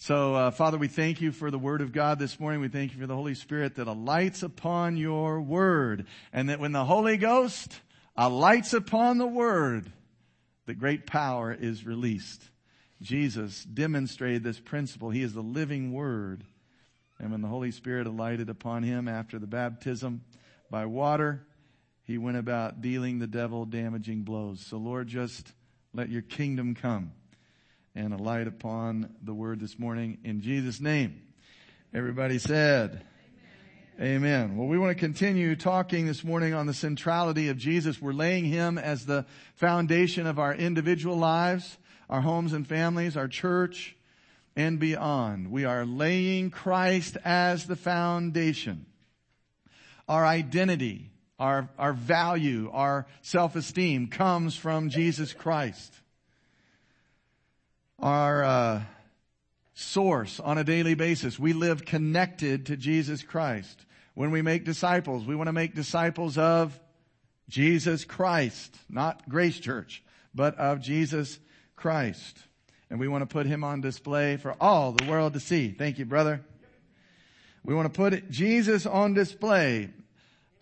So, Father, we thank you for the Word of God this morning. We thank you for the Holy Spirit that alights upon your Word. And that when the Holy Ghost alights upon the Word, the great power is released. Jesus demonstrated this principle. He is the living Word. And when the Holy Spirit alighted upon him after the baptism by water, he went about dealing the devil damaging blows. So, Lord, just let your kingdom come and alight upon the Word this morning in Jesus' name. Everybody said, Amen. Well, we want to continue talking this morning on the centrality of Jesus. We're laying him as the foundation of our individual lives, our homes and families, our church, and beyond. We are laying Christ as the foundation. Our identity, our value, our self-esteem comes from Jesus Christ. Our source on a daily basis. We live connected to Jesus Christ. When we make disciples, we want to make disciples of Jesus Christ, not Grace Church, but of Jesus Christ. And we want to put him on display for all the world to see. Thank you, brother. We want to put Jesus on display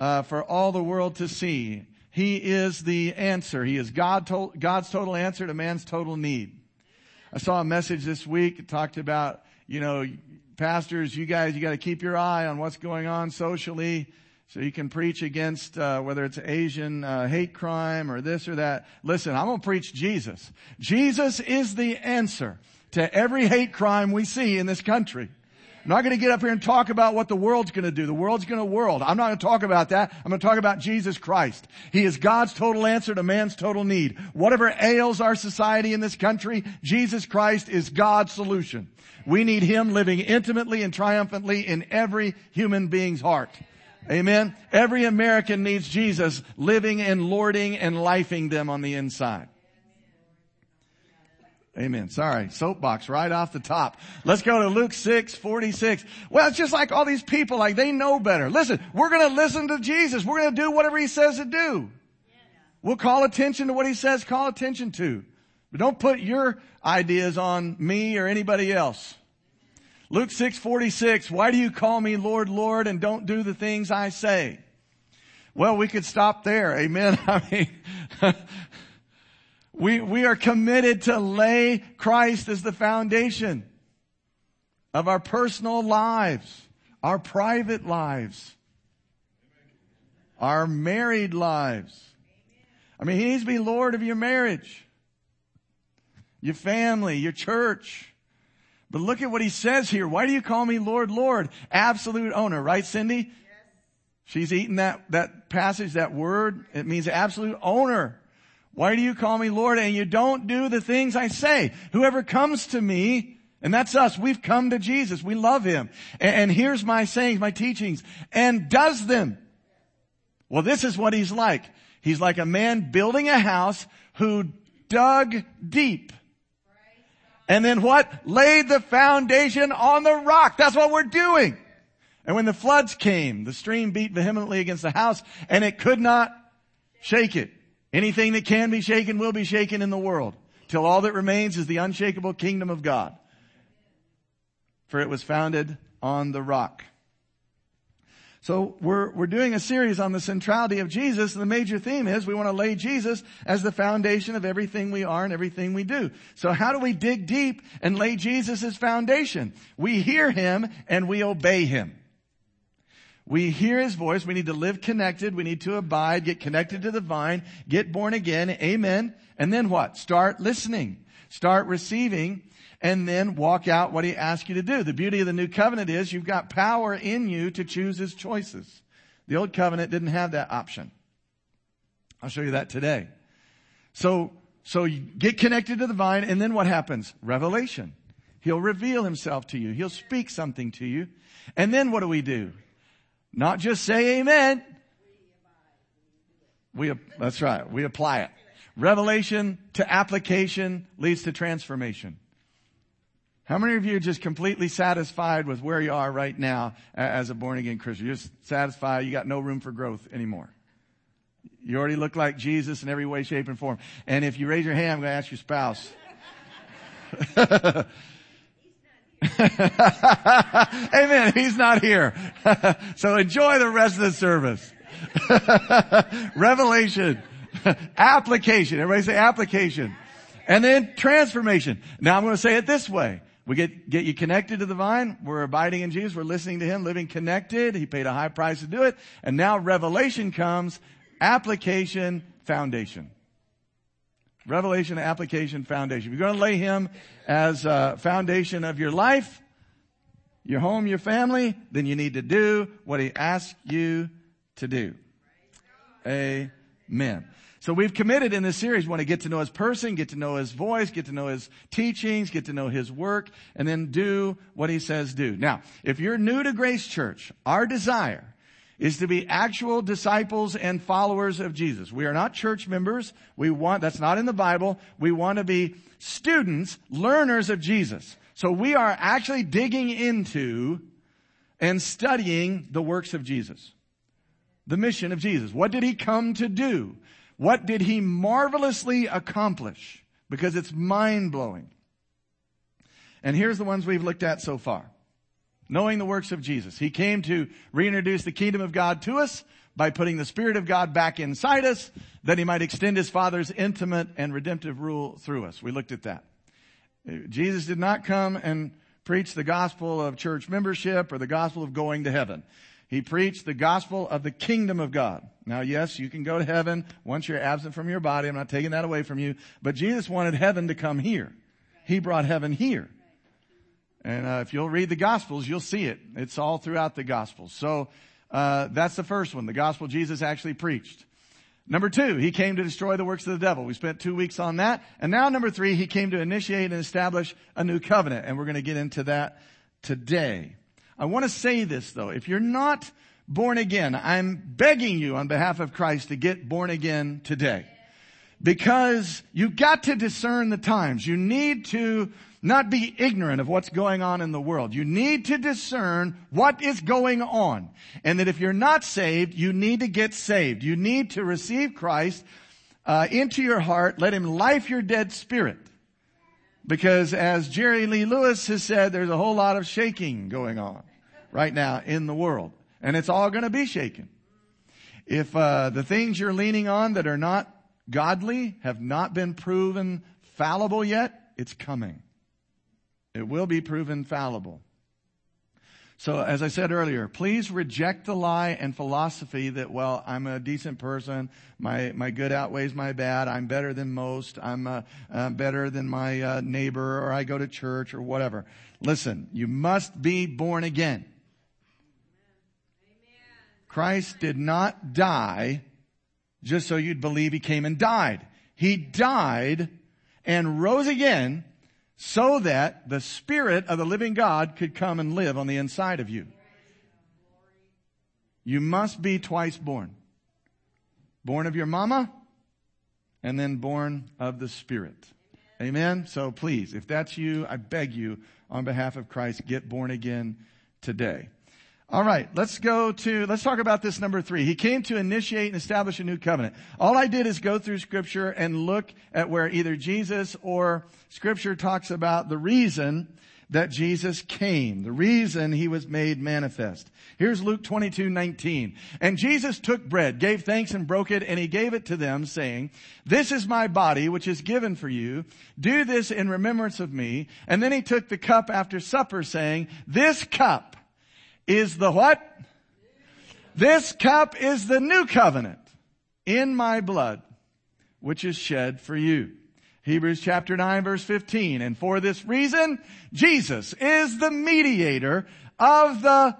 for all the world to see. He is the answer. He is God's total answer to man's total need. I saw a message this week that talked about, pastors, you got to keep your eye on what's going on socially so you can preach against whether it's Asian hate crime or this or that. Listen, I'm going to preach Jesus. Jesus is the answer to every hate crime we see in this country. I'm not going to get up here and talk about what the world's going to do. The world's going to world. I'm not going to talk about that. I'm going to talk about Jesus Christ. He is God's total answer to man's total need. Whatever ails our society in this country, Jesus Christ is God's solution. We need him living intimately and triumphantly in every human being's heart. Amen. Every American needs Jesus living and lording and lifing them on the inside. Amen. Sorry, soapbox right off the top. Let's go to Luke 6:46. Well, it's just like all these people, like they know better. Listen, we're going to listen to Jesus. We're going to do whatever he says to do. We'll call attention to what he says, call attention to. But don't put your ideas on me or anybody else. Luke 6:46, why do you call me Lord, Lord, and don't do the things I say? Well, we could stop there. Amen. I mean... We are committed to lay Christ as the foundation of our personal lives, our private lives, our married lives. I mean, he needs to be Lord of your marriage, your family, your church. But look at what he says here. Why do you call me Lord, Lord? Absolute owner, right, Cindy? Yes. She's eaten that passage, that word. It means absolute owner. Why do you call me Lord and you don't do the things I say? Whoever comes to me, and that's us, we've come to Jesus. We love him. And here's my sayings, my teachings, and does them. Well, this is what he's like. He's like a man building a house who dug deep. And then what? Laid the foundation on the rock. That's what we're doing. And when the floods came, the stream beat vehemently against the house and it could not shake it. Anything that can be shaken will be shaken in the world, till all that remains is the unshakable kingdom of God. For it was founded on the rock. So we're doing a series on the centrality of Jesus, and the major theme is we want to lay Jesus as the foundation of everything we are and everything we do. So how do we dig deep and lay Jesus as foundation? We hear him and we obey him. We hear his voice. We need to live connected. We need to abide, get connected to the vine, get born again. Amen. And then what? Start listening. Start receiving. And then walk out what he asks you to do. The beauty of the New Covenant is you've got power in you to choose his choices. The Old Covenant didn't have that option. I'll show you that today. So you get connected to the vine. And then what happens? Revelation. He'll reveal himself to you. He'll speak something to you. And then what do we do? Not just say amen. That's right. We apply it. Revelation to application leads to transformation. How many of you are just completely satisfied with where you are right now as a born-again Christian? You're just satisfied. You got no room for growth anymore. You already look like Jesus in every way, shape, and form. And if you raise your hand, I'm going to ask your spouse. Amen. He's not here. So enjoy the rest of the service. Revelation. Application. Everybody say application. And then transformation. Now I'm going to say it this way. We get you connected to the vine. We're abiding in Jesus. We're listening to him, living connected. He paid a high price to do it. And now revelation comes. Application, foundation. Revelation, application, foundation. If you're going to lay him as a foundation of your life, your home, your family, then you need to do what he asked you to do. Amen. So we've committed in this series, we want to get to know his person, get to know his voice, get to know his teachings, get to know his work, and then do what he says do. Now, if you're new to Grace Church, our desire is to be actual disciples and followers of Jesus. We are not church members. That's not in the Bible. We want to be students, learners of Jesus. So we are actually digging into and studying the works of Jesus. The mission of Jesus. What did he come to do? What did he marvelously accomplish? Because it's mind-blowing. And here's the ones we've looked at so far. Knowing the works of Jesus. He came to reintroduce the kingdom of God to us by putting the Spirit of God back inside us, that he might extend his Father's intimate and redemptive rule through us. We looked at that. Jesus did not come and preach the gospel of church membership or the gospel of going to heaven. He preached the gospel of the kingdom of God. Now, yes, you can go to heaven once you're absent from your body. I'm not taking that away from you. But Jesus wanted heaven to come here. He brought heaven here. And if you'll read the Gospels, you'll see it. It's all throughout the Gospels. So that's the first one, the gospel Jesus actually preached. Number two, he came to destroy the works of the devil. We spent 2 weeks on that. And now number three, he came to initiate and establish a new covenant. And we're going to get into that today. I want to say this, though. If you're not born again, I'm begging you on behalf of Christ to get born again today. Because you've got to discern the times. You need to not be ignorant of what's going on in the world. You need to discern what is going on. And that if you're not saved, you need to get saved. You need to receive Christ into your heart. Let him life your dead spirit. Because as Jerry Lee Lewis has said, there's a whole lot of shaking going on right now in the world. And it's all going to be shaken. If the things you're leaning on that are not godly have not been proven fallible yet, it's coming. It will be proven fallible. So as I said earlier, please reject the lie and philosophy that, well, I'm a decent person. My good outweighs my bad. I'm better than most. I'm better than my neighbor, or I go to church or whatever. Listen, you must be born again. Christ did not die just so you'd believe he came and died. He died and rose again, so that the Spirit of the living God could come and live on the inside of you. You must be twice born. Born of your mama and then born of the Spirit. Amen? So please, if that's you, I beg you on behalf of Christ, get born again today. All right, let's talk about this number three. He came to initiate and establish a new covenant. All I did is go through Scripture and look at where either Jesus or Scripture talks about the reason that Jesus came, the reason he was made manifest. Here's Luke 22:19. And Jesus took bread, gave thanks and broke it, and he gave it to them, saying, "This is my body, which is given for you. Do this in remembrance of me." And then he took the cup after supper, saying, "This cup is the what? This cup is the new covenant in my blood, which is shed for you." Hebrews chapter 9, verse 15. And for this reason, Jesus is the mediator of the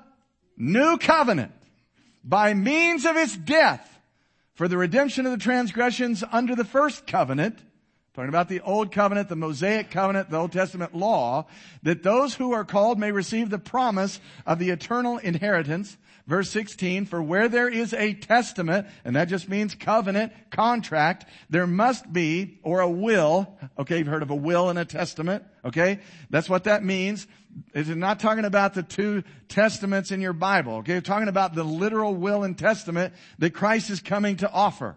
new covenant by means of his death for the redemption of the transgressions under the first covenant. Talking about the Old Covenant, the Mosaic Covenant, the Old Testament law, that those who are called may receive the promise of the eternal inheritance. Verse 16, for where there is a testament, and that just means covenant, contract, there must be, or a will. Okay, you've heard of a will and a testament. Okay, that's what that means. It's not talking about the two testaments in your Bible. Okay, we're talking about the literal will and testament that Christ is coming to offer.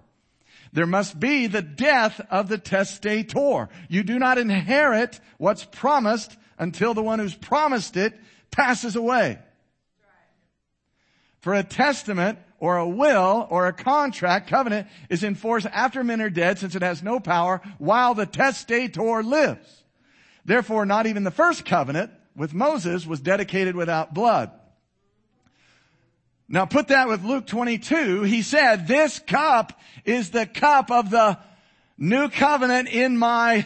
There must be the death of the testator. You do not inherit what's promised until the one who's promised it passes away. For a testament or a will or a contract, covenant, is enforced after men are dead, since it has no power while the testator lives. Therefore, not even the first covenant with Moses was dedicated without blood. Now put that with Luke 22. He said, this cup is the cup of the new covenant in my...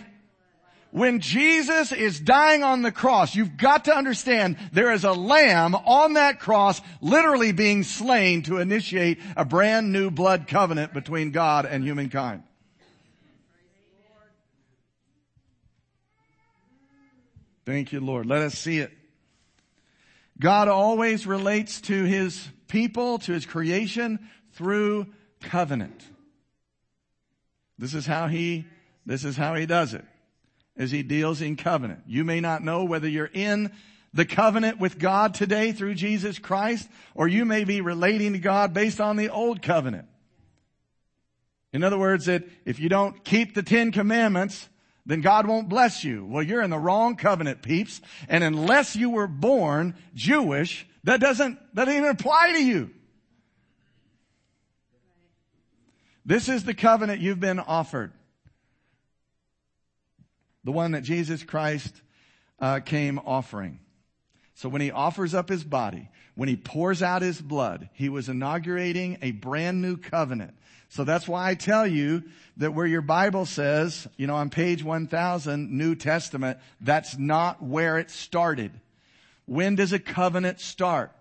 When Jesus is dying on the cross, you've got to understand there is a lamb on that cross literally being slain to initiate a brand new blood covenant between God and humankind. Thank you, Lord. Let us see it. God always relates to his people, to his creation, through covenant. This is how he does it. As he deals in covenant. You may not know whether you're in the covenant with God today through Jesus Christ, or you may be relating to God based on the old covenant. In other words, that if you don't keep the 10 commandments, then God won't bless you. Well, you're in the wrong covenant, peeps. And unless you were born Jewish, that doesn't even apply to you. This is the covenant you've been offered. The one that Jesus Christ came offering. So when he offers up his body, when he pours out his blood, he was inaugurating a brand new covenant. So that's why I tell you that where your Bible says, you know, on page 1000, New Testament, that's not where it started. When does a covenant start?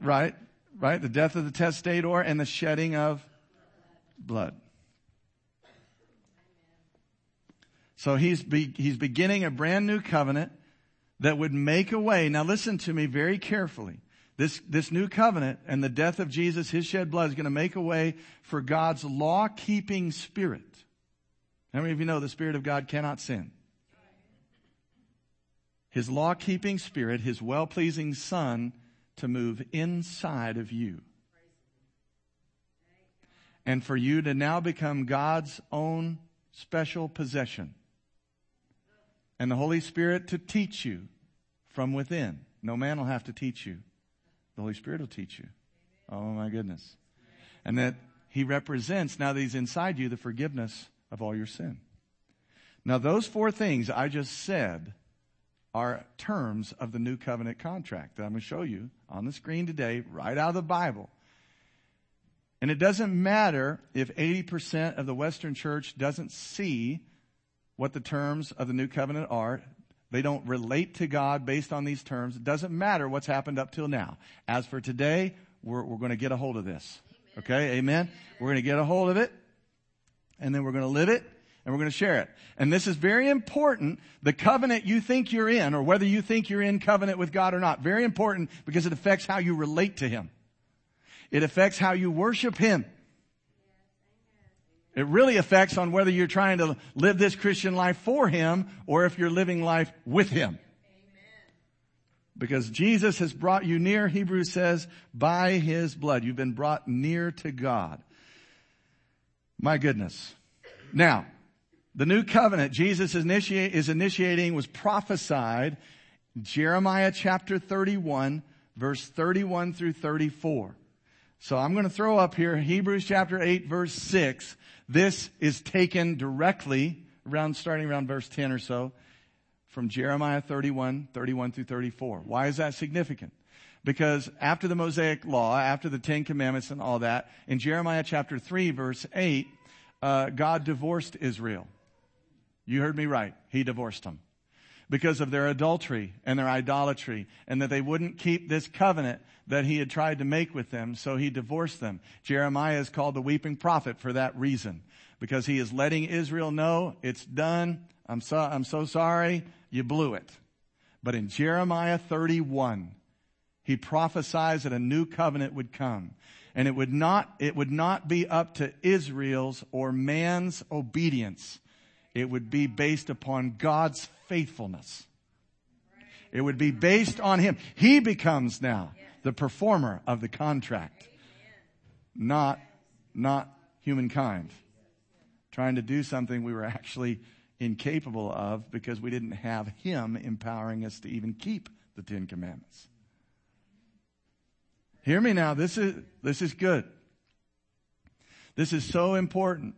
Right? The death of the testator and the shedding of blood. So he's beginning a brand new covenant that would make a way. Now listen to me very carefully. This new covenant and the death of Jesus, his shed blood, is going to make a way for God's law-keeping spirit. How many of you know the Spirit of God cannot sin? His law-keeping spirit, his well-pleasing Son, to move inside of you. And for you to now become God's own special possession. And the Holy Spirit to teach you from within. No man will have to teach you. The Holy Spirit will teach you. Oh my goodness. And that he represents, now that he's inside you, the forgiveness of all your sin. Now those four things I just said are terms of the new covenant contract that I'm going to show you on the screen today, right out of the Bible. And it doesn't matter if 80% of the Western church doesn't see what the terms of the new covenant are. They don't relate to God based on these terms. It doesn't matter what's happened up till now. As for today, we're going to get a hold of this. Amen. Okay, amen? We're going to get a hold of it, and then we're going to live it, and we're going to share it. And this is very important. The covenant you think you're in, or whether you think you're in covenant with God or not, very important because it affects how you relate to him. It affects how you worship him. It really affects on whether you're trying to live this Christian life for him or if you're living life with him. Because Jesus has brought you near, Hebrews says, by his blood. You've been brought near to God. My goodness. Now, the new covenant Jesus is initiating was prophesied in Jeremiah chapter 31, verse 31 through 34. So I'm going to throw up here Hebrews chapter 8, verse 6. This is taken directly starting around verse 10 or so from Jeremiah 31 through 34. Why is that significant? Because after the Mosaic Law, after the Ten Commandments and all that, in Jeremiah chapter 3, verse 8, God divorced Israel. You heard me right. He divorced them. Because of their adultery and their idolatry, and that they wouldn't keep this covenant that he had tried to make with them, so he divorced them. Jeremiah is called the weeping prophet for that reason, because he is letting Israel know, it's done, I'm so sorry, you blew it. But in Jeremiah 31, he prophesies that a new covenant would come, and it would not be up to Israel's or man's obedience. It would be based upon God's faithfulness. It would be based on him. He becomes now the performer of the contract, not humankind. Trying to do something we were actually incapable of because we didn't have Him empowering us to even keep the Ten Commandments. Hear me now. This is good. This is so important.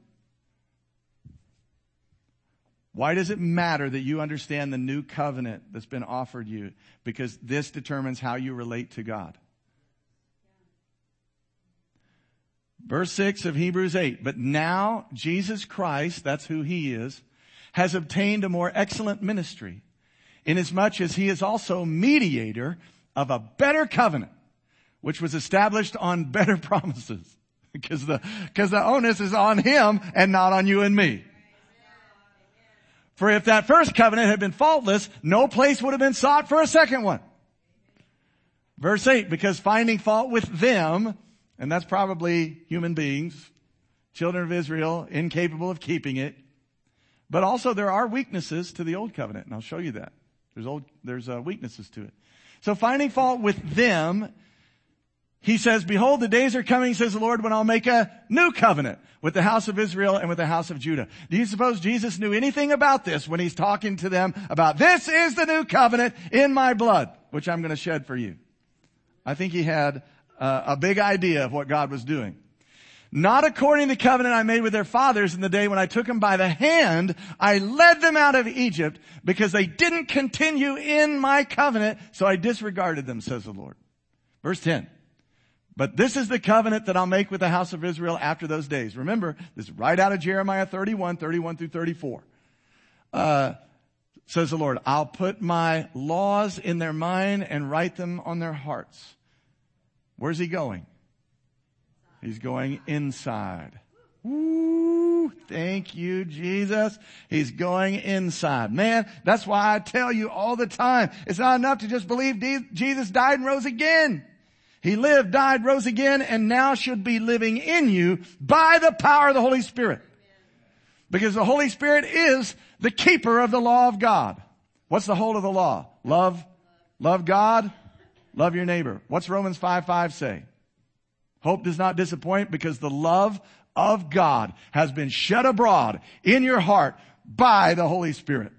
Why does it matter that you understand the new covenant that's been offered you? Because this determines how you relate to God. Verse 6 of Hebrews 8. But now Jesus Christ, that's who He is, has obtained a more excellent ministry, inasmuch as He is also mediator of a better covenant, which was established on better promises. Because the onus is on Him and not on you and me. For if that first covenant had been faultless, no place would have been sought for a second one. Verse 8, because finding fault with them, and that's probably human beings, children of Israel, incapable of keeping it. But also there are weaknesses to the old covenant, and I'll show you that. There's weaknesses to it. So finding fault with them, He says, behold, the days are coming, says the Lord, when I'll make a new covenant with the house of Israel and with the house of Judah. Do you suppose Jesus knew anything about this when He's talking to them about this is the new covenant in my blood, which I'm going to shed for you? I think He had a big idea of what God was doing. Not according to the covenant I made with their fathers in the day when I took them by the hand, I led them out of Egypt because they didn't continue in my covenant, so I disregarded them, says the Lord. Verse 10. But this is the covenant that I'll make with the house of Israel after those days. Remember, this is right out of Jeremiah 31 through 34. Says the Lord, I'll put my laws in their mind and write them on their hearts. Where's He going? He's going inside. Woo! Thank you, Jesus. He's going inside. Man, that's why I tell you all the time, it's not enough to just believe Jesus died and rose again. He lived, died, rose again, and now should be living in you by the power of the Holy Spirit. Because the Holy Spirit is the keeper of the law of God. What's the whole of the law? Love God, love your neighbor. What's Romans 5:5 say? Hope does not disappoint because the love of God has been shed abroad in your heart by the Holy Spirit.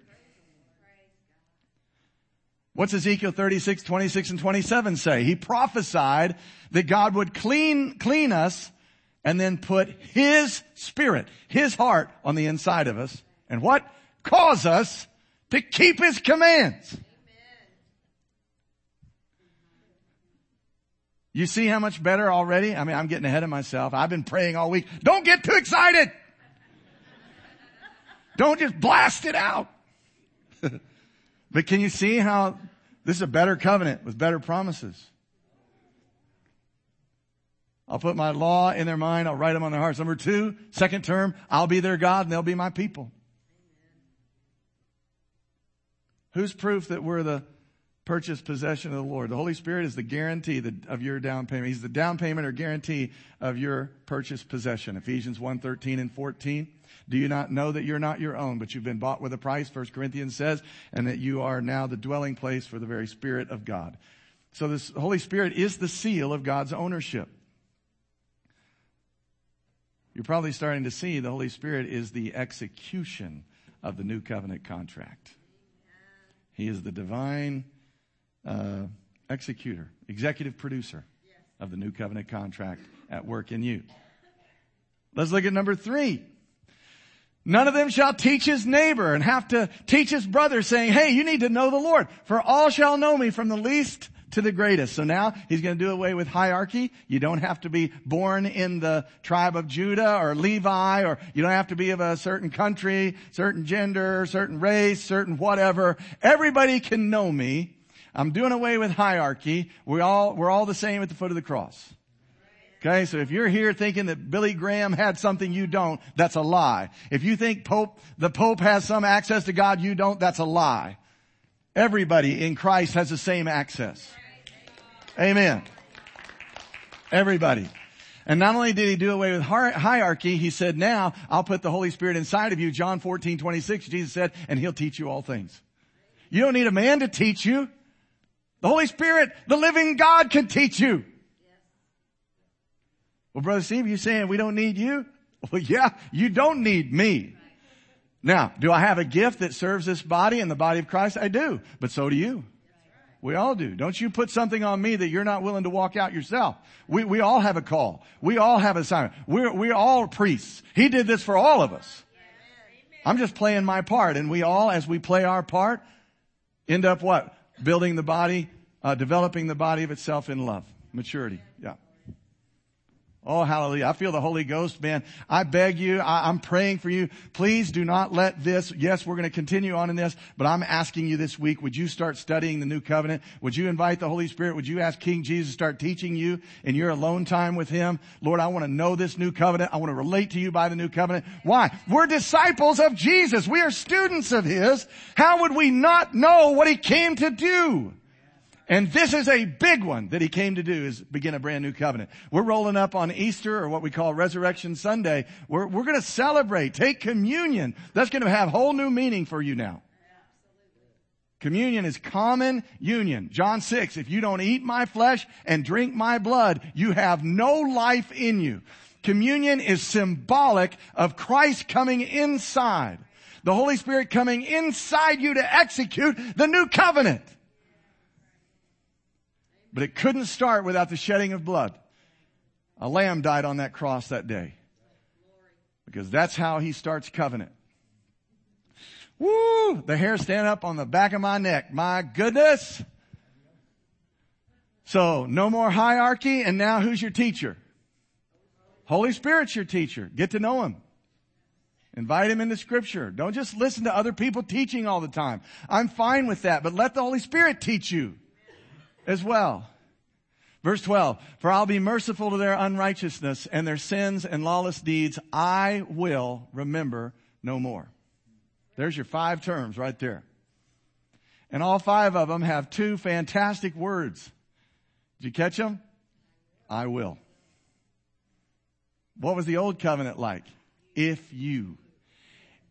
What's Ezekiel 36:26 and 27 say? He prophesied that God would clean us and then put His Spirit, His heart on the inside of us. And what? Cause us to keep His commands. Amen. You see how much better already? I mean, I'm getting ahead of myself. I've been praying all week. Don't get too excited. Don't just blast it out. But can you see how this is a better covenant with better promises? I'll put my law in their mind. I'll write them on their hearts. Number two, second term, I'll be their God and they'll be my people. Who's proof that we're the purchased possession of the Lord? The Holy Spirit is the guarantee of your down payment. He's the down payment or guarantee of your purchased possession. Ephesians 1:13 and 14. Do you not know that you're not your own, but you've been bought with a price, 1 Corinthians says, and that you are now the dwelling place for the very Spirit of God. So this Holy Spirit is the seal of God's ownership. You're probably starting to see the Holy Spirit is the execution of the new covenant contract. He is the divine executor, executive producer of the new covenant contract at work in you. Let's look at number 3. None of them shall teach his neighbor and have to teach his brother, saying, hey, you need to know the Lord, for all shall know me from the least to the greatest. So now he's going to do away with hierarchy. You don't have to be born in the tribe of Judah or Levi, or you don't have to be of a certain country, certain gender, certain race, certain whatever. Everybody can know me. I'm doing away with hierarchy. We're all the same at the foot of the cross. Okay, so if you're here thinking that Billy Graham had something you don't, that's a lie. If you think the Pope has some access to God you don't, that's a lie. Everybody in Christ has the same access. Amen. Everybody. And not only did he do away with hierarchy, he said, now I'll put the Holy Spirit inside of you. John 14:26, Jesus said, and he'll teach you all things. You don't need a man to teach you. The Holy Spirit, the living God, can teach you. Well, Brother Steve, you're saying we don't need you? Well, yeah, you don't need me. Now, do I have a gift that serves this body and the body of Christ? I do, but so do you. We all do. Don't you put something on me that you're not willing to walk out yourself. We all have a call. We all have an assignment. We're all priests. He did this for all of us. I'm just playing my part, and we all, as we play our part, end up what? Building the body, developing the body of itself in love. Maturity. Yeah. Oh, hallelujah. I feel the Holy Ghost, man. I beg you. I'm praying for you. Please do not let this. Yes, we're going to continue on in this, but I'm asking you this week, would you start studying the New Covenant? Would you invite the Holy Spirit? Would you ask King Jesus to start teaching you in your alone time with Him? Lord, I want to know this New Covenant. I want to relate to you by the New Covenant. Why? We're disciples of Jesus. We are students of His. How would we not know what He came to do? And this is a big one that He came to do, is begin a brand new covenant. We're rolling up on Easter, or what we call Resurrection Sunday. We're going to celebrate, take communion. That's going to have whole new meaning for you now. Communion is common union. John 6, if you don't eat my flesh and drink my blood, you have no life in you. Communion is symbolic of Christ coming inside. The Holy Spirit coming inside you to execute the new covenant. But it couldn't start without the shedding of blood. A lamb died on that cross that day. Because that's how He starts covenant. Woo! The hair stand up on the back of my neck. My goodness! So, no more hierarchy, and now who's your teacher? Holy Spirit's your teacher. Get to know Him. Invite Him into Scripture. Don't just listen to other people teaching all the time. I'm fine with that, but let the Holy Spirit teach you as well. Verse 12, for I'll be merciful to their unrighteousness, and their sins and lawless deeds I will remember no more. There's your 5 terms right there. And all 5 of them have 2 fantastic words. Did you catch them? I will. What was the old covenant like? If you.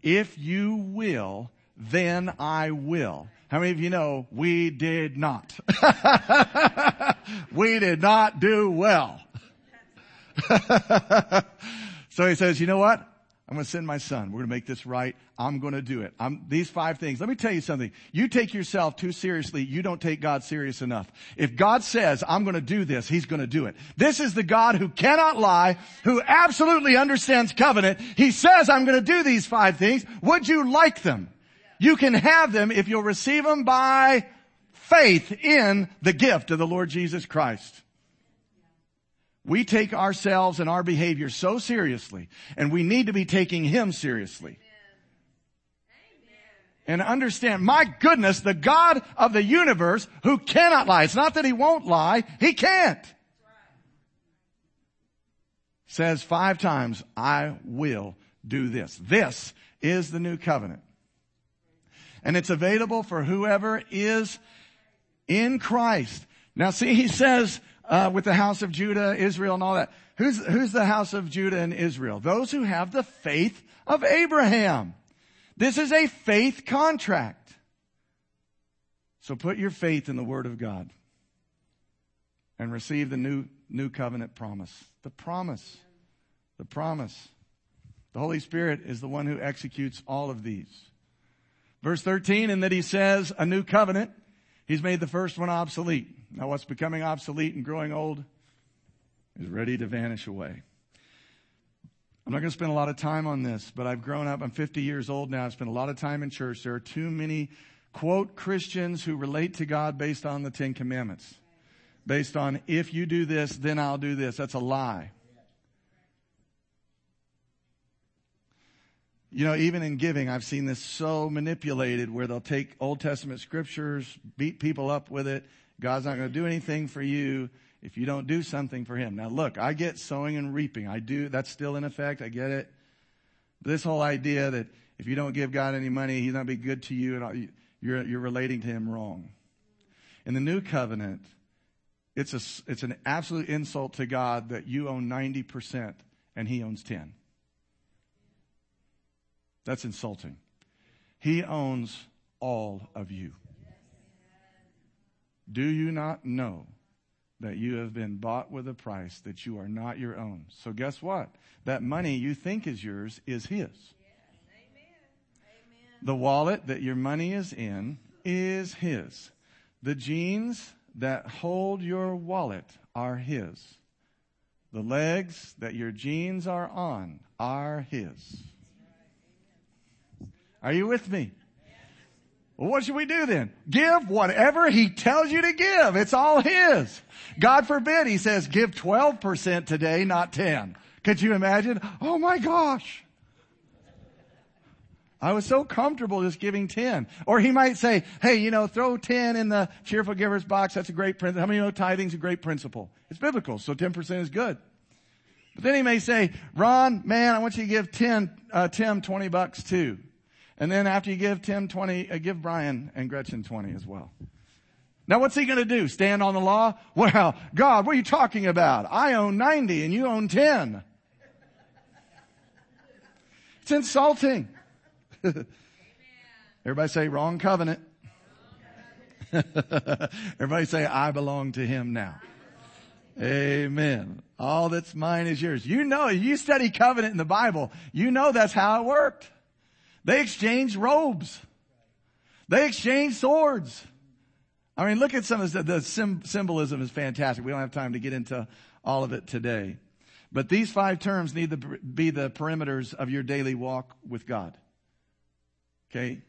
If you will, then I will. How many of you know we did not? We did not do well. So He says, you know what? I'm going to send my Son. We're going to make this right. I'm going to do it. These 5 things. Let me tell you something. You take yourself too seriously. You don't take God serious enough. If God says, I'm going to do this, He's going to do it. This is the God who cannot lie, who absolutely understands covenant. He says, I'm going to do these 5 things. Would you like them? You can have them if you'll receive them by faith in the gift of the Lord Jesus Christ. We take ourselves and our behavior so seriously, and we need to be taking Him seriously. And understand, my goodness, the God of the universe who cannot lie. It's not that He won't lie. He can't. Says 5 times, I will do this. This is the new covenant. And it's available for whoever is in Christ. Now see, He says, with the house of Judah, Israel, and all that. Who's the house of Judah and Israel? Those who have the faith of Abraham. This is a faith contract. So put your faith in the Word of God and receive the new covenant promise. The promise. The Holy Spirit is the one who executes all of these. Verse 13, and that He says, a new covenant. He's made the first one obsolete. Now what's becoming obsolete and growing old is ready to vanish away. I'm not going to spend a lot of time on this, but I've grown up. I'm 50 years old now. I've spent a lot of time in church. There are too many, quote, Christians who relate to God based on the Ten Commandments. Based on, if you do this, then I'll do this. That's a lie. You know, even in giving, I've seen this so manipulated where they'll take Old Testament scriptures, beat people up with it. God's not going to do anything for you if you don't do something for Him. Now look, I get sowing and reaping. I do. That's still in effect. I get it. This whole idea that if you don't give God any money, He's not going to be good to you, and you're relating to Him wrong. In the new covenant, it's an absolute insult to God that you own 90% and He owns 10%. That's insulting. He owns all of you. Do you not know that you have been bought with a price, that you are not your own? So guess what? That money you think is yours is His. The wallet that your money is in is his. The jeans that hold your wallet are his. The legs that your jeans are on are his. Are you with me? Well, what should we do then? Give whatever he tells you to give. It's all his. God forbid he says, give 12% today, not 10. Could you imagine? Oh my gosh. I was so comfortable just giving 10. Or he might say, hey, you know, throw 10 in the cheerful giver's box. That's a great principle. How many of you know tithing's a great principle? It's biblical, so 10% is good. But then he may say, Ron, man, I want you to give Tim $20 too. And then after you give Tim 20, give Brian and Gretchen 20 as well. Now what's he going to do? Stand on the law? Well, God, what are you talking about? I own 90 and you own 10. It's insulting. Everybody say wrong covenant. Wrong covenant. Everybody say I belong to him now. Amen. All that's mine is yours. You know, you study covenant in the Bible. You know that's how it worked. They exchanged robes. They exchanged swords. I mean, look at some of the symbolism is fantastic. We don't have time to get into all of it today. But these five terms need to be the perimeters of your daily walk with God. Okay?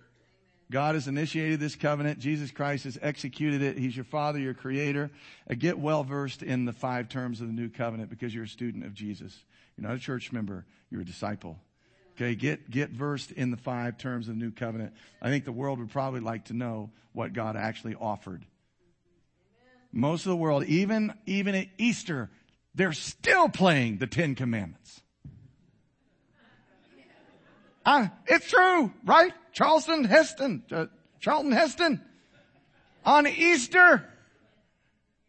God has initiated this covenant. Jesus Christ has executed it. He's your Father, your Creator. Get well versed in the five terms of the new covenant because you're a student of Jesus. You're not a church member. You're a disciple. Okay, get versed in the five terms of the new covenant. I think the world would probably like to know what God actually offered. Most of the world, even at Easter, they're still playing the Ten Commandments. It's true, right? Charlton Heston, on Easter.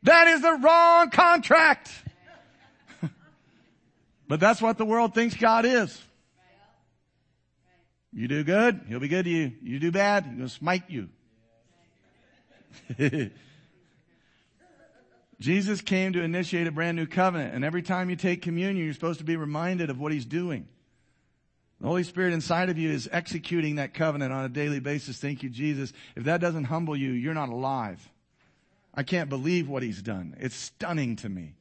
That is the wrong contract. But that's what the world thinks God is. You do good, he'll be good to you. You do bad, he's going to smite you. Jesus came to initiate a brand new covenant. And every time you take communion, you're supposed to be reminded of what he's doing. The Holy Spirit inside of you is executing that covenant on a daily basis. Thank you, Jesus. If that doesn't humble you, you're not alive. I can't believe what he's done. It's stunning to me.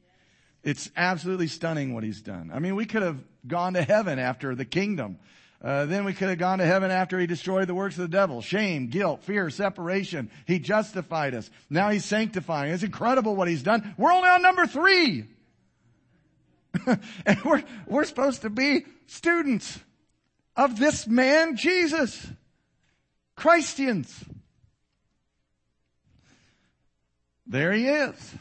It's absolutely stunning what he's done. I mean, we could have gone to heaven after the kingdom. Then we could have gone to heaven after he destroyed the works of the devil. Shame, guilt, fear, separation. He justified us. Now he's sanctifying. It's incredible what he's done. We're only on number 3. And we're supposed to be students of this man, Jesus. Christians. There he is.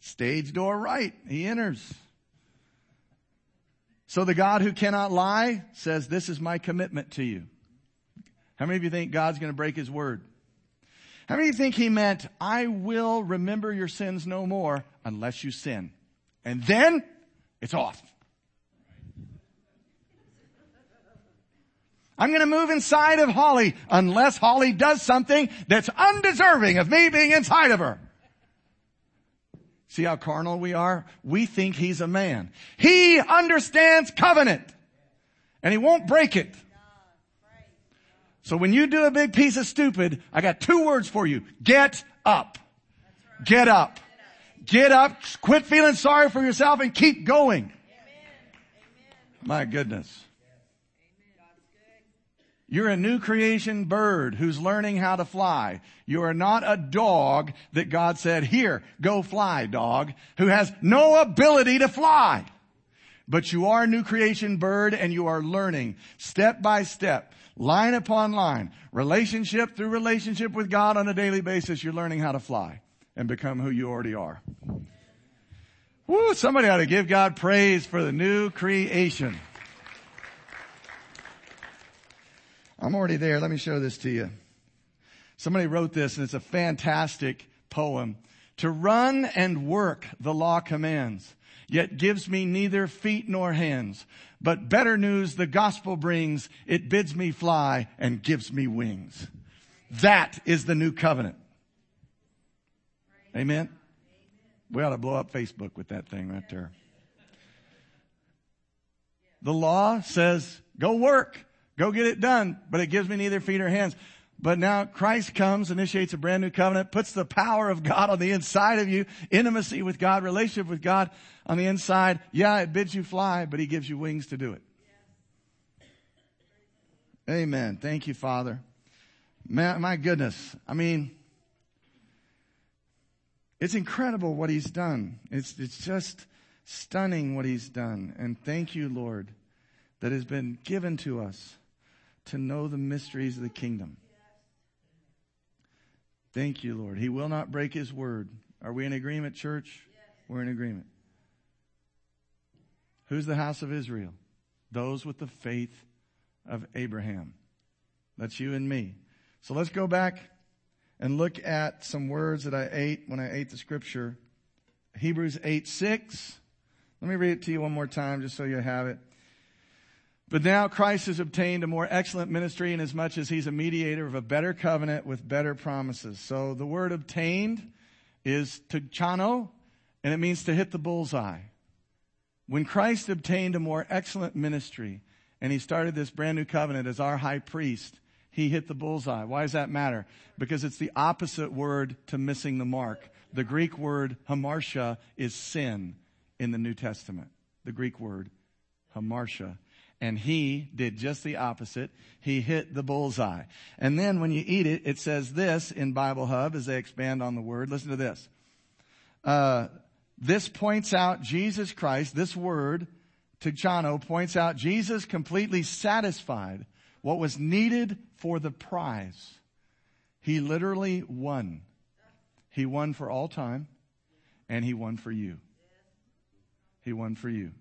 Stage door right. He enters. So the God who cannot lie says, this is my commitment to you. How many of you think God's going to break his word? How many of you think he meant, I will remember your sins no more unless you sin? And then it's off. I'm going to move inside of Holly unless Holly does something that's undeserving of me being inside of her. See how carnal we are? We think he's a man. He understands covenant. And he won't break it. So when you do a big piece of stupid, I got 2 words for you. Get up. Get up. Get up. Quit feeling sorry for yourself and keep going. My goodness. You're a new creation bird who's learning how to fly. You are not a dog that God said, here, go fly, dog, who has no ability to fly. But you are a new creation bird and you are learning step by step, line upon line, relationship through relationship with God on a daily basis. You're learning how to fly and become who you already are. Woo, somebody ought to give God praise for the new creation. I'm already there. Let me show this to you. Somebody wrote this, and it's a fantastic poem. To run and work the law commands, yet gives me neither feet nor hands. But better news the gospel brings. It bids me fly and gives me wings. That is the new covenant. Amen? We ought to blow up Facebook with that thing right there. The law says Go work. Go get it done. But it gives me neither feet or hands. But now Christ comes, initiates a brand new covenant, puts the power of God on the inside of you, intimacy with God, relationship with God on the inside. Yeah, it bids you fly, but he gives you wings to do it. Amen. Thank you, Father. My goodness. I mean, it's incredible what he's done. It's just stunning what he's done. And thank you, Lord, that has been given to us to know the mysteries of the kingdom. Thank you, Lord. He will not break his word. Are we in agreement, church? Yes. We're in agreement. Who's the house of Israel? Those with the faith of Abraham. That's you and me. So let's go back and look at some words that I ate when I ate the scripture. Hebrews 8:6. Let me read it to you one more time just so you have it. But now Christ has obtained a more excellent ministry inasmuch as he's a mediator of a better covenant with better promises. So the word obtained is tugchano, and it means to hit the bullseye. When Christ obtained a more excellent ministry and he started this brand new covenant as our high priest, he hit the bullseye. Why does that matter? Because it's the opposite word to missing the mark. The Greek word hamartia is sin in the New Testament. The Greek word hamartia. And he did just the opposite. He hit the bullseye. And then when you eat it, it says this in Bible Hub as they expand on the word. Listen to this. This points out Jesus Christ. This word, tugchano, points out Jesus completely satisfied what was needed for the prize. He literally won. He won for all time. And he won for you. He won for you.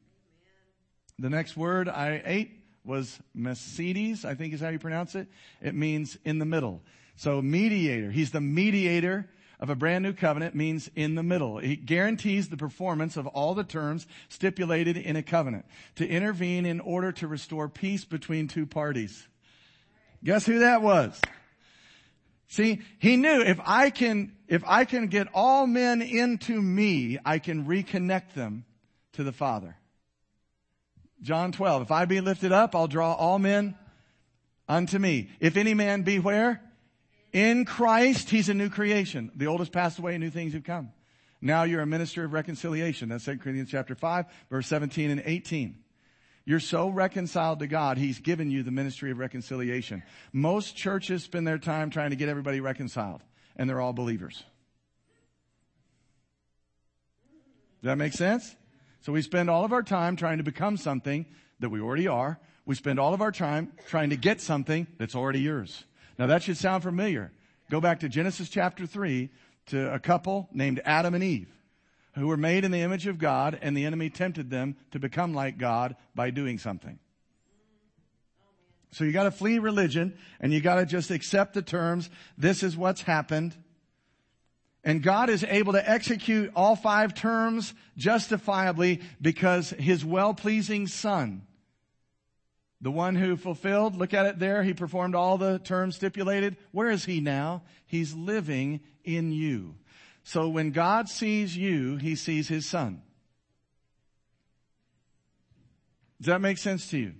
The next word I ate was Mercedes, I think is how you pronounce it. It means in the middle. So mediator, he's the mediator of a brand new covenant, means in the middle. He guarantees the performance of all the terms stipulated in a covenant to intervene in order to restore peace between two parties. Guess who that was? See, he knew if I can get all men into me, I can reconnect them to the Father. John 12, if I be lifted up, I'll draw all men unto me. If any man be where? In Christ, he's a new creation. The old has passed away, new things have come. Now you're a minister of reconciliation. That's 2 Corinthians chapter 5, verse 17 and 18. You're so reconciled to God, he's given you the ministry of reconciliation. Most churches spend their time trying to get everybody reconciled, and they're all believers. Does that make sense? So we spend all of our time trying to become something that we already are. We spend all of our time trying to get something that's already yours. Now that should sound familiar. Go back to Genesis chapter 3 to a couple named Adam and Eve who were made in the image of God, and the enemy tempted them to become like God by doing something. So you got to flee religion and you got to just accept the terms. This is what's happened. And God is able to execute all five terms justifiably because his well-pleasing son, the one who fulfilled, look at it there, he performed all the terms stipulated. Where is he now? He's living in you. So when God sees you, he sees his son. Does that make sense to you?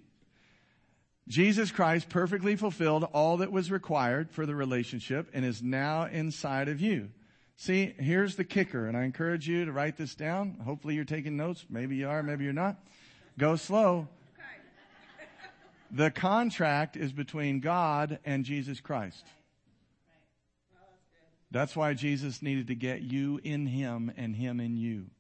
Jesus Christ perfectly fulfilled all that was required for the relationship and is now inside of you. See, here's the kicker, and I encourage you to write this down. Hopefully you're taking notes. Maybe you are, maybe you're not. Go slow. The contract is between God and Jesus Christ. That's why Jesus needed to get you in him and him in you.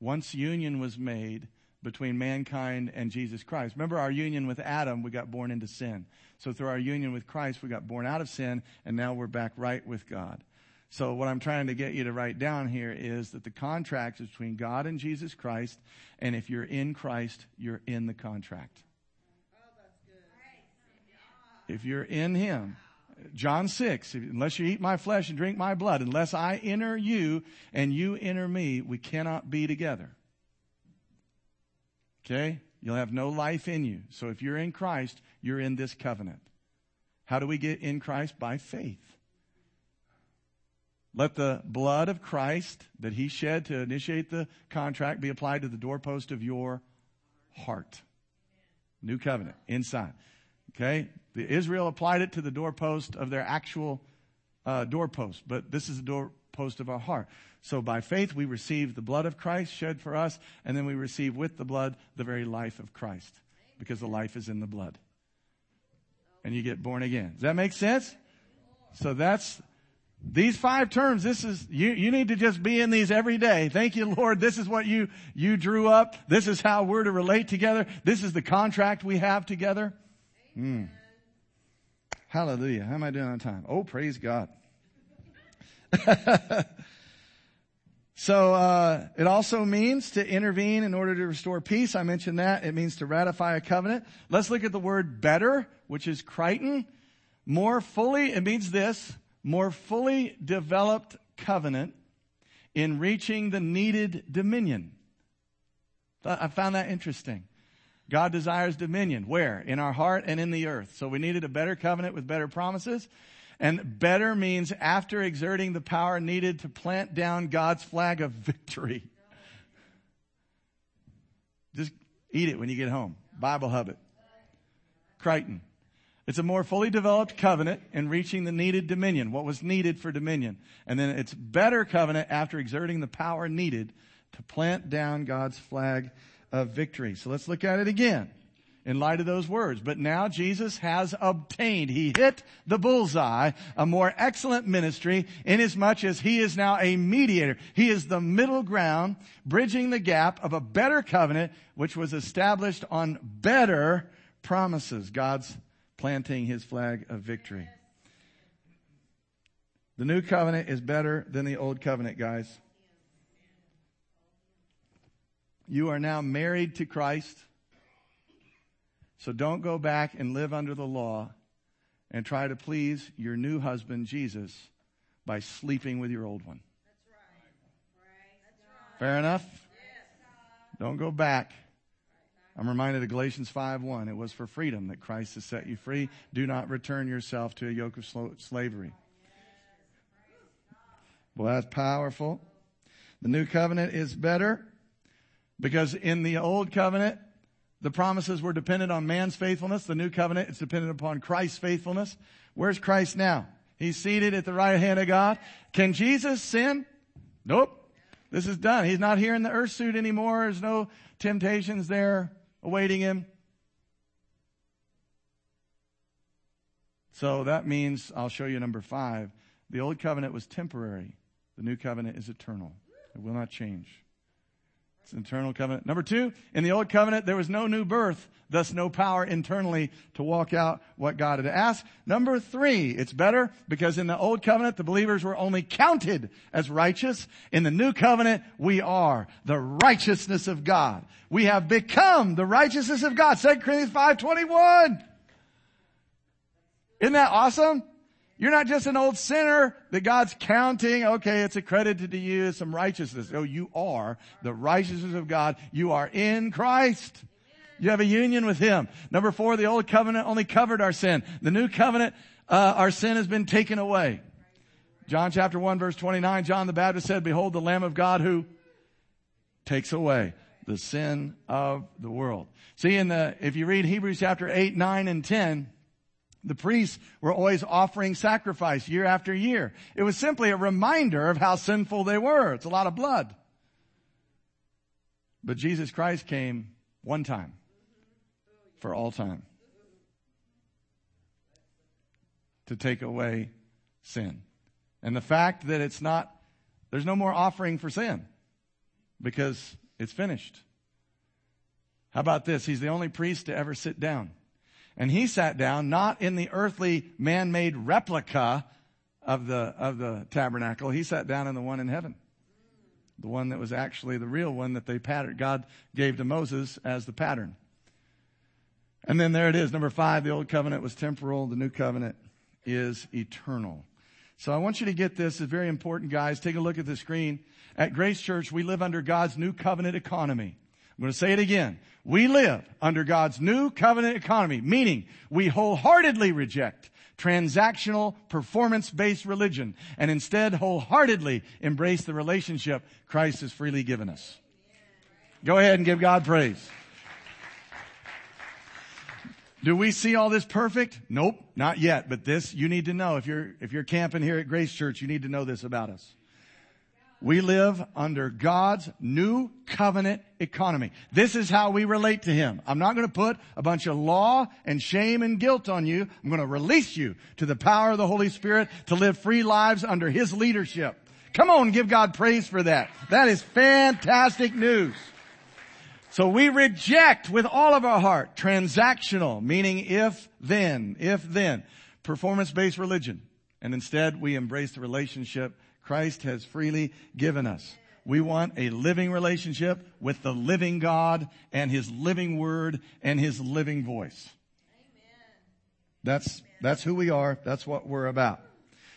Once union was made between mankind and Jesus Christ. Remember our union with Adam, we got born into sin. So through our union with Christ, we got born out of sin, and now we're back right with God. So what I'm trying to get you to write down here is that the contract is between God and Jesus Christ. And if you're in Christ, you're in the contract. Oh, that's good. If you're in him, John 6, unless you eat my flesh and drink my blood, unless I enter you and you enter me, we cannot be together. Okay? You'll have no life in you. So if you're in Christ, you're in this covenant. How do we get in Christ? By faith. Let the blood of Christ that he shed to initiate the contract be applied to the doorpost of your heart. New Covenant, inside. Okay? The Israel applied it to the doorpost of their actual doorpost, but this is the doorpost of our heart. So by faith, we receive the blood of Christ shed for us, and then we receive with the blood the very life of Christ, because the life is in the blood. And you get born again. Does that make sense? So that's these five terms. This is, you need to just be in these every day. Thank you, Lord. This is what you drew up. This is how we're to relate together. This is the contract we have together. Mm. Hallelujah. How am I doing on time? Oh, praise God. So it also means to intervene in order to restore peace. I mentioned that. It means to ratify a covenant. Let's look at the word better, which is kriton. More fully, it means this, more fully developed covenant in reaching the needed dominion. I found that interesting. God desires dominion. Where? In our heart and in the earth. So we needed a better covenant with better promises. And better means after exerting the power needed to plant down God's flag of victory. Just eat it when you get home. Bible hub it. Crichton. It's a more fully developed covenant in reaching the needed dominion, what was needed for dominion. And then it's better covenant after exerting the power needed to plant down God's flag of victory. So let's look at it again. In light of those words. But now Jesus has obtained, he hit the bullseye, a more excellent ministry inasmuch as he is now a mediator. He is the middle ground, bridging the gap of a better covenant, which was established on better promises. God's planting his flag of victory. The new covenant is better than the old covenant, guys. You are now married to Christ. So don't go back and live under the law and try to please your new husband, Jesus, by sleeping with your old one. That's right. Fair enough? Yes. Don't go back. I'm reminded of Galatians 5:1. It was for freedom that Christ has set you free. Do not return yourself to a yoke of slavery. Well, that's powerful. The new covenant is better because in the old covenant, the promises were dependent on man's faithfulness. The new covenant is dependent upon Christ's faithfulness. Where's Christ now? He's seated at the right hand of God. Can Jesus sin? Nope. This is done. He's not here in the earth suit anymore. There's no temptations there awaiting him. So that means, I'll show you number 5. The old covenant was temporary. The new covenant is eternal. It will not change. It's an eternal covenant. Number 2, in the old covenant, there was no new birth, thus no power internally to walk out what God had asked. Number 3, it's better because in the old covenant, the believers were only counted as righteous. In the new covenant, we are the righteousness of God. We have become the righteousness of God. 2 Corinthians 5:21. Isn't that awesome? You're not just an old sinner that God's counting. Okay, it's accredited to you as some righteousness. Oh, you are the righteousness of God. You are in Christ. You have a union with him. Number 4, the old covenant only covered our sin. The new covenant, our sin has been taken away. John chapter 1, verse 29, John the Baptist said, "Behold, the Lamb of God who takes away the sin of the world." See, if you read Hebrews chapter 8, 9, and 10, the priests were always offering sacrifice year after year. It was simply a reminder of how sinful they were. It's a lot of blood. But Jesus Christ came one time for all time to take away sin. And the fact that there's no more offering for sin because it's finished. How about this? He's the only priest to ever sit down. And he sat down, not in the earthly man-made replica of the tabernacle. He sat down in the one in heaven. The one that was actually the real one that they patterned. God gave to Moses as the pattern. And then there it is. Number 5, the old covenant was temporal. The new covenant is eternal. So I want you to get this. It's very important, guys. Take a look at the screen. At Grace Church, we live under God's new covenant economy. I'm going to say it again. We live under God's new covenant economy, meaning we wholeheartedly reject transactional, performance-based religion and instead wholeheartedly embrace the relationship Christ has freely given us. Go ahead and give God praise. Do we see all this perfect? Nope, not yet. But this, you need to know. If you're camping here at Grace Church, you need to know this about us. We live under God's new covenant economy. This is how we relate to Him. I'm not going to put a bunch of law and shame and guilt on you. I'm going to release you to the power of the Holy Spirit to live free lives under His leadership. Come on, give God praise for that. That is fantastic news. So we reject with all of our heart transactional, meaning if then, performance-based religion. And instead, we embrace the relationship Christ has freely given us. We want a living relationship with the living God and His living Word and His living voice. Amen. That's who we are. That's what we're about.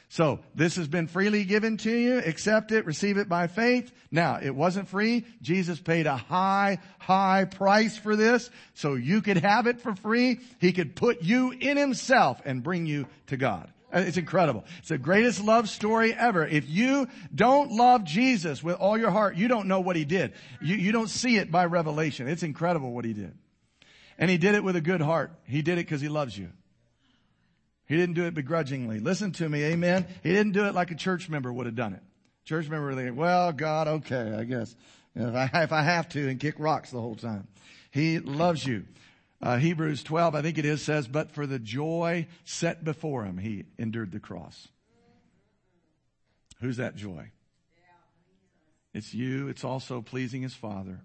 So this has been freely given to you. Accept it. Receive it by faith. Now, it wasn't free. Jesus paid a high, high price for this. So you could have it for free. He could put you in Himself and bring you to God. It's incredible. It's the greatest love story ever. If you don't love Jesus with all your heart, you don't know what He did. You don't see it by revelation. It's incredible what He did. And He did it with a good heart. He did it because He loves you. He didn't do it begrudgingly. Listen to me, amen? He didn't do it like a church member would have done it. Church member would think, well, God, okay, I guess. If I have to and kick rocks the whole time. He loves you. Hebrews 12, I think it is, says, but for the joy set before Him, He endured the cross. Who's that joy? It's you. It's also pleasing His Father.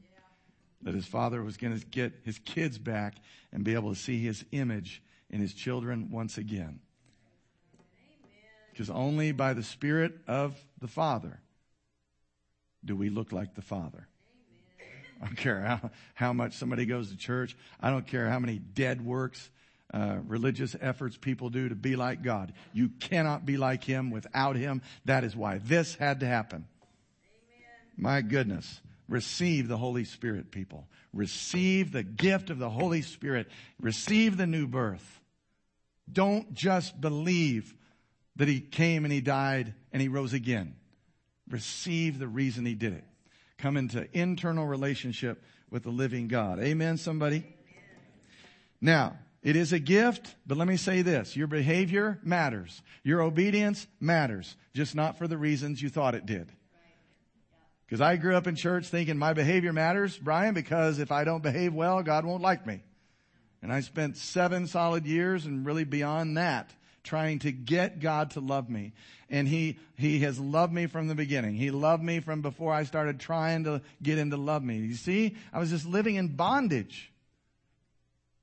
That His Father was going to get His kids back and be able to see His image in His children once again. Because only by the Spirit of the Father do we look like the Father. I don't care how much somebody goes to church. I don't care how many dead works, religious efforts people do to be like God. You cannot be like Him without Him. That is why this had to happen. Amen. My goodness. Receive the Holy Spirit, people. Receive the gift of the Holy Spirit. Receive the new birth. Don't just believe that He came and He died and He rose again. Receive the reason He did it. Come into internal relationship with the living God. Amen, somebody? Amen. Now, it is a gift, but let me say this. Your behavior matters. Your obedience matters, just not for the reasons you thought it did. Because I grew up in church thinking my behavior matters, Brian, because if I don't behave well, God won't like me. And I spent 7 solid years and really beyond that trying to get God to love me. And He has loved me from the beginning. He loved me from before I started trying to get Him to love me. You see, I was just living in bondage.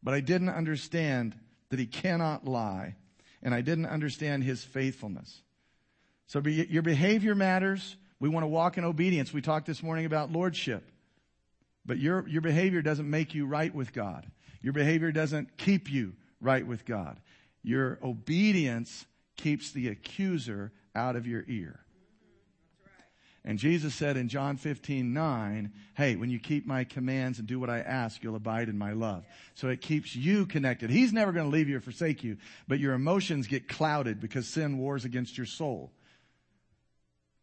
But I didn't understand that He cannot lie. And I didn't understand His faithfulness. So your behavior matters. We want to walk in obedience. We talked this morning about lordship. But your behavior doesn't make you right with God. Your behavior doesn't keep you right with God. Your obedience keeps the accuser out of your ear. And Jesus said in John 15:9, hey, when you keep my commands and do what I ask, you'll abide in my love. So it keeps you connected. He's never going to leave you or forsake you, but your emotions get clouded because sin wars against your soul.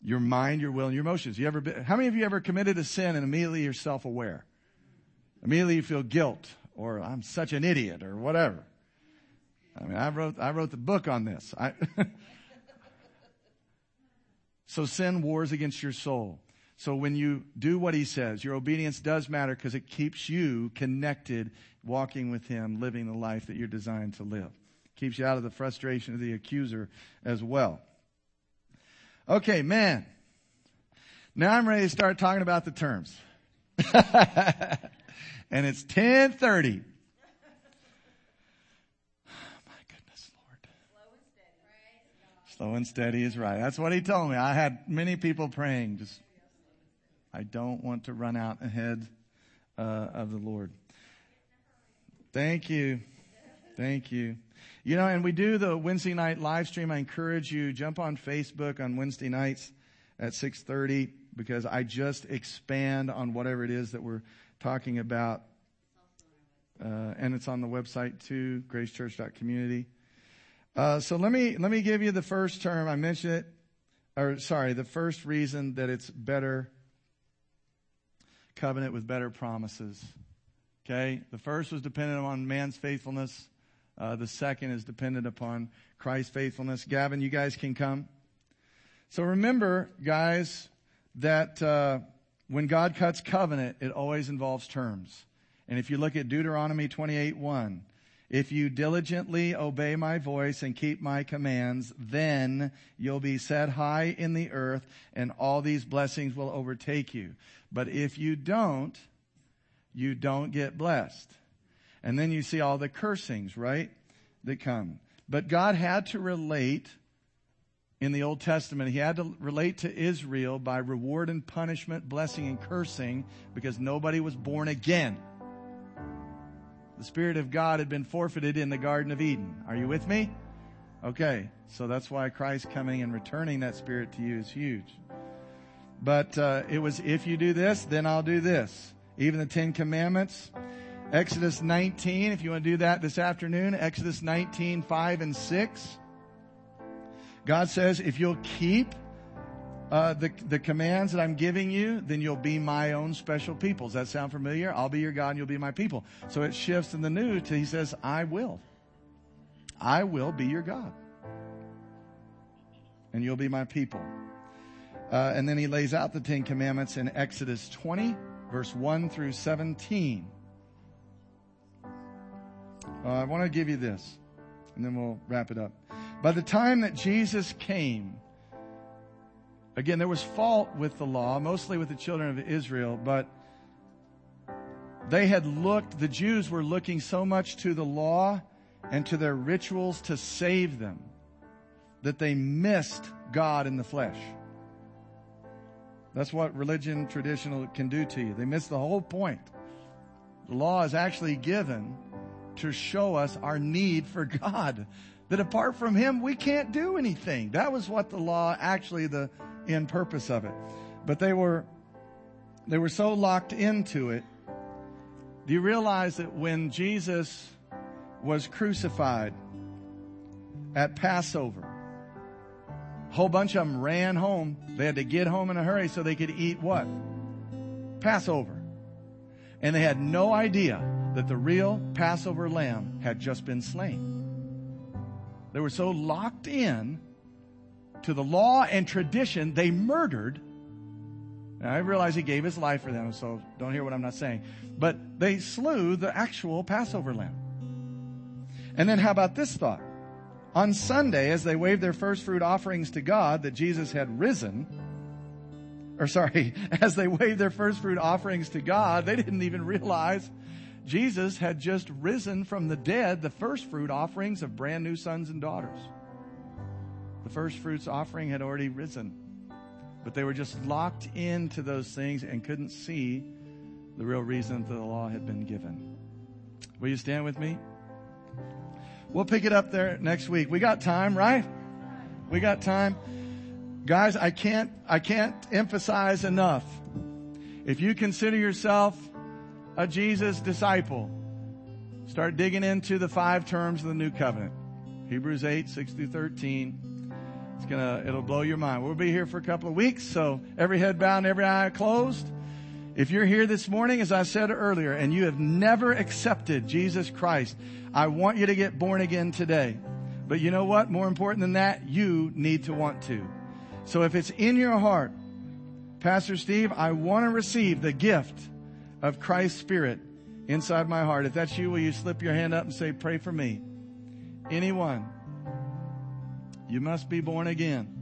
Your mind, your will, and your emotions. How many of you ever committed a sin and immediately you're self-aware? Immediately you feel guilt or I'm such an idiot or whatever. I mean, I wrote the book on this. So sin wars against your soul. So when you do what He says, your obedience does matter because it keeps you connected, walking with Him, living the life that you're designed to live. Keeps you out of the frustration of the accuser as well. Okay, man. Now I'm ready to start talking about the terms. And it's 10:30. Slow and steady is right. That's what He told me. I had many people praying. Just, I don't want to run out ahead of the Lord. Thank you. Thank you. You know, and we do the Wednesday night live stream. I encourage you, jump on Facebook on Wednesday nights at 6:30 because I just expand on whatever it is that we're talking about. And it's on the website too, gracechurch.community. So let me give you the first term. I mentioned it, the first reason that it's better covenant with better promises. Okay? The first was dependent on man's faithfulness. The second is dependent upon Christ's faithfulness. Gavin, you guys can come. So remember, guys, that when God cuts covenant, it always involves terms. And if you look at Deuteronomy 28:1, if you diligently obey my voice and keep my commands, then you'll be set high in the earth and all these blessings will overtake you. But if you don't get blessed. And then you see all the cursings, right, that come. But God had to relate in the Old Testament. He had to relate to Israel by reward and punishment, blessing and cursing, because nobody was born again. The Spirit of God had been forfeited in the Garden of Eden. Are you with me? Okay, so that's why Christ coming and returning that Spirit to you is huge. But it was, if you do this, then I'll do this. Even the Ten Commandments. Exodus 19, if you want to do that this afternoon. Exodus 19, 5 and 6. God says, if you'll keep the commands that I'm giving you, then you'll be my own special people. Does that sound familiar? I'll be your God and you'll be my people. So it shifts in the new to he says, I will. I will be your God. And you'll be my people. And then he lays out the Ten Commandments in Exodus 20, verse 1 through 17. I want to give you this, and then we'll wrap it up. By the time that Jesus came, again, there was fault with the law, mostly with the children of Israel, but they had looked, the Jews were looking so much to the law and to their rituals to save them that they missed God in the flesh. That's what religion traditional can do to you. They miss the whole point. The law is actually given to show us our need for God, that apart from him, we can't do anything. That was what the law, actually the end purpose of it. But they were so locked into it. Do you realize that when Jesus was crucified at Passover, a whole bunch of them ran home. They had to get home in a hurry so they could eat what? Passover. And they had no idea that the real Passover lamb had just been slain. They were so locked in to the law and tradition, they murdered. Now, I realize he gave his life for them, so don't hear what I'm not saying. But they slew the actual Passover lamb. And then how about this thought? On Sunday, as they waved their first fruit offerings to God that Jesus had risen, they didn't even realize Jesus had just risen from the dead, the first fruit offerings of brand new sons and daughters. The first fruits offering had already risen, but they were just locked into those things and couldn't see the real reason that the law had been given. Will you stand with me? We'll pick it up there next week. We got time, right? We got time. Guys, I can't emphasize enough. If you consider yourself a Jesus disciple, start digging into the 5 terms of the New Covenant. Hebrews 8, 6 through 13. It'll blow your mind. We'll be here for a couple of weeks, so every head bowed, every eye closed. If you're here this morning, as I said earlier, and you have never accepted Jesus Christ, I want you to get born again today. But you know what? More important than that, you need to want to. So if it's in your heart, Pastor Steve, I want to receive the gift of Christ's Spirit inside my heart. If that's you, will you slip your hand up and say, pray for me? Anyone? You must be born again.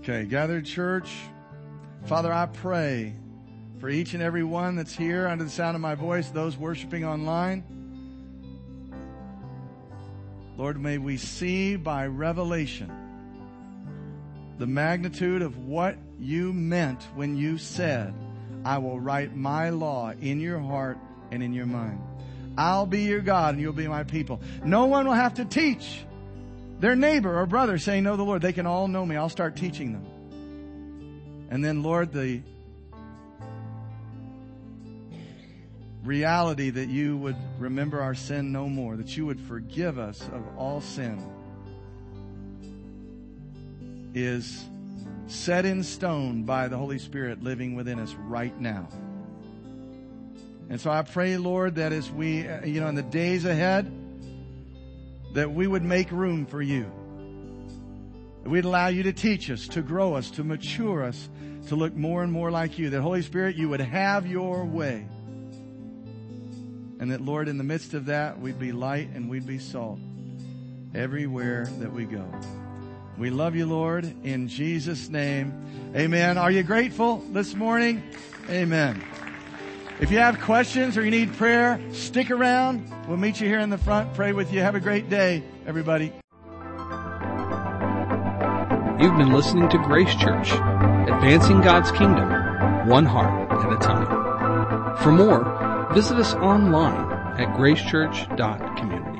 Okay, gathered church. Father, I pray for each and every one that's here under the sound of my voice, those worshiping online. Lord, may we see by revelation the magnitude of what you meant when you said, I will write my law in your heart and in your mind. I'll be your God and you'll be my people. No one will have to teach their neighbor or brother saying, know the Lord. They can all know me. I'll start teaching them. And then, Lord, the reality that you would remember our sin no more, that you would forgive us of all sin, is set in stone by the Holy Spirit living within us right now. And so I pray, Lord, that as we, in the days ahead, that we would make room for you. That we'd allow you to teach us, to grow us, to mature us, to look more and more like you. That, Holy Spirit, you would have your way. And that, Lord, in the midst of that, we'd be light and we'd be salt everywhere that we go. We love you, Lord, in Jesus' name. Amen. Are you grateful this morning? Amen. If you have questions or you need prayer, stick around. We'll meet you here in the front. Pray with you. Have a great day, everybody. You've been listening to Grace Church, advancing God's kingdom, one heart at a time. For more, visit us online at gracechurch.community.